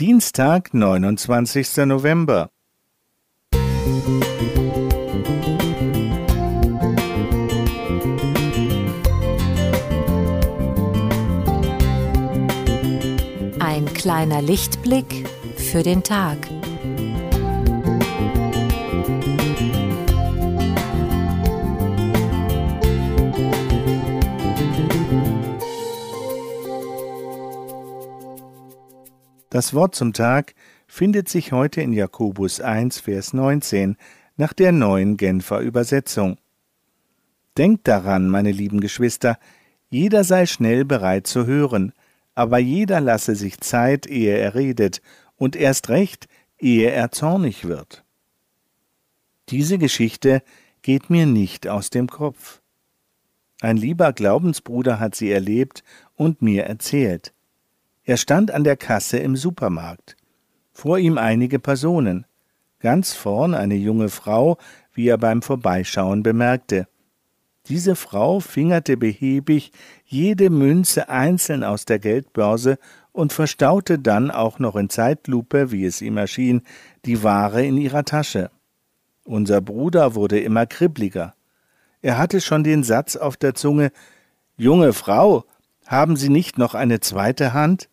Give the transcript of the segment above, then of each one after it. Dienstag, 29. November. Ein kleiner Lichtblick für den Tag. Das Wort zum Tag findet sich heute in Jakobus 1, Vers 19 nach der neuen Genfer Übersetzung. Denkt daran, meine lieben Geschwister, jeder sei schnell bereit zu hören, aber jeder lasse sich Zeit, ehe er redet, und erst recht, ehe er zornig wird. Diese Geschichte geht mir nicht aus dem Kopf. Ein lieber Glaubensbruder hat sie erlebt und mir erzählt. Er stand an der Kasse im Supermarkt. Vor ihm einige Personen. Ganz vorn eine junge Frau, wie er beim Vorbeischauen bemerkte. Diese Frau fingerte behäbig jede Münze einzeln aus der Geldbörse und verstaute dann auch noch in Zeitlupe, wie es ihm erschien, die Ware in ihrer Tasche. Unser Bruder wurde immer kribbeliger. Er hatte schon den Satz auf der Zunge: »Junge Frau, haben Sie nicht noch eine zweite Hand?«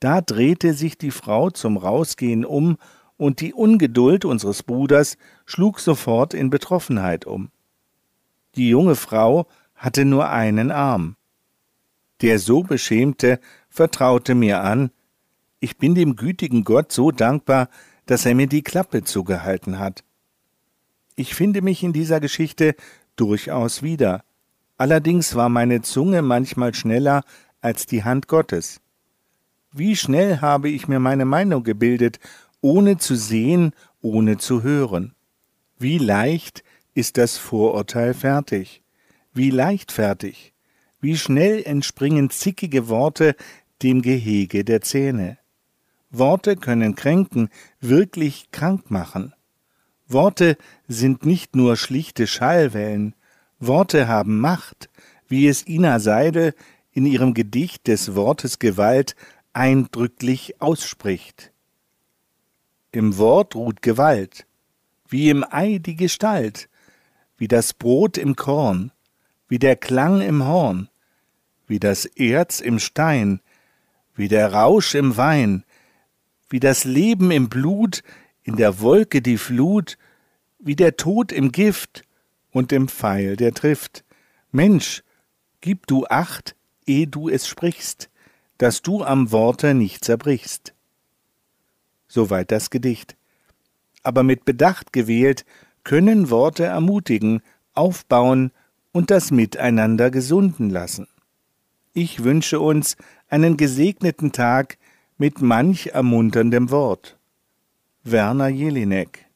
Da drehte sich die Frau zum Rausgehen um, und die Ungeduld unseres Bruders schlug sofort in Betroffenheit um. Die junge Frau hatte nur einen Arm. Der so Beschämte vertraute mir an: Ich bin dem gütigen Gott so dankbar, dass er mir die Klappe zugehalten hat. Ich finde mich in dieser Geschichte durchaus wieder. Allerdings war meine Zunge manchmal schneller als die Hand Gottes. Wie schnell habe ich mir meine Meinung gebildet, ohne zu sehen, ohne zu hören. Wie leicht ist das Vorurteil fertig. Wie leichtfertig. Wie schnell entspringen zickige Worte dem Gehege der Zähne. Worte können kränken, wirklich krank machen. Worte sind nicht nur schlichte Schallwellen. Worte haben Macht, wie es Ina Seidel in ihrem Gedicht des Wortes Gewalt eindrücklich ausspricht. Im Wort ruht Gewalt, wie im Ei die Gestalt, wie das Brot im Korn, wie der Klang im Horn, wie das Erz im Stein, wie der Rausch im Wein, wie das Leben im Blut, in der Wolke die Flut, wie der Tod im Gift und dem Pfeil, der trifft. Mensch, gib du Acht, ehe du es sprichst, dass du am Worte nicht zerbrichst. Soweit das Gedicht. Aber mit Bedacht gewählt können Worte ermutigen, aufbauen und das Miteinander gesunden lassen. Ich wünsche uns einen gesegneten Tag mit manch ermunterndem Wort. Werner Jelinek.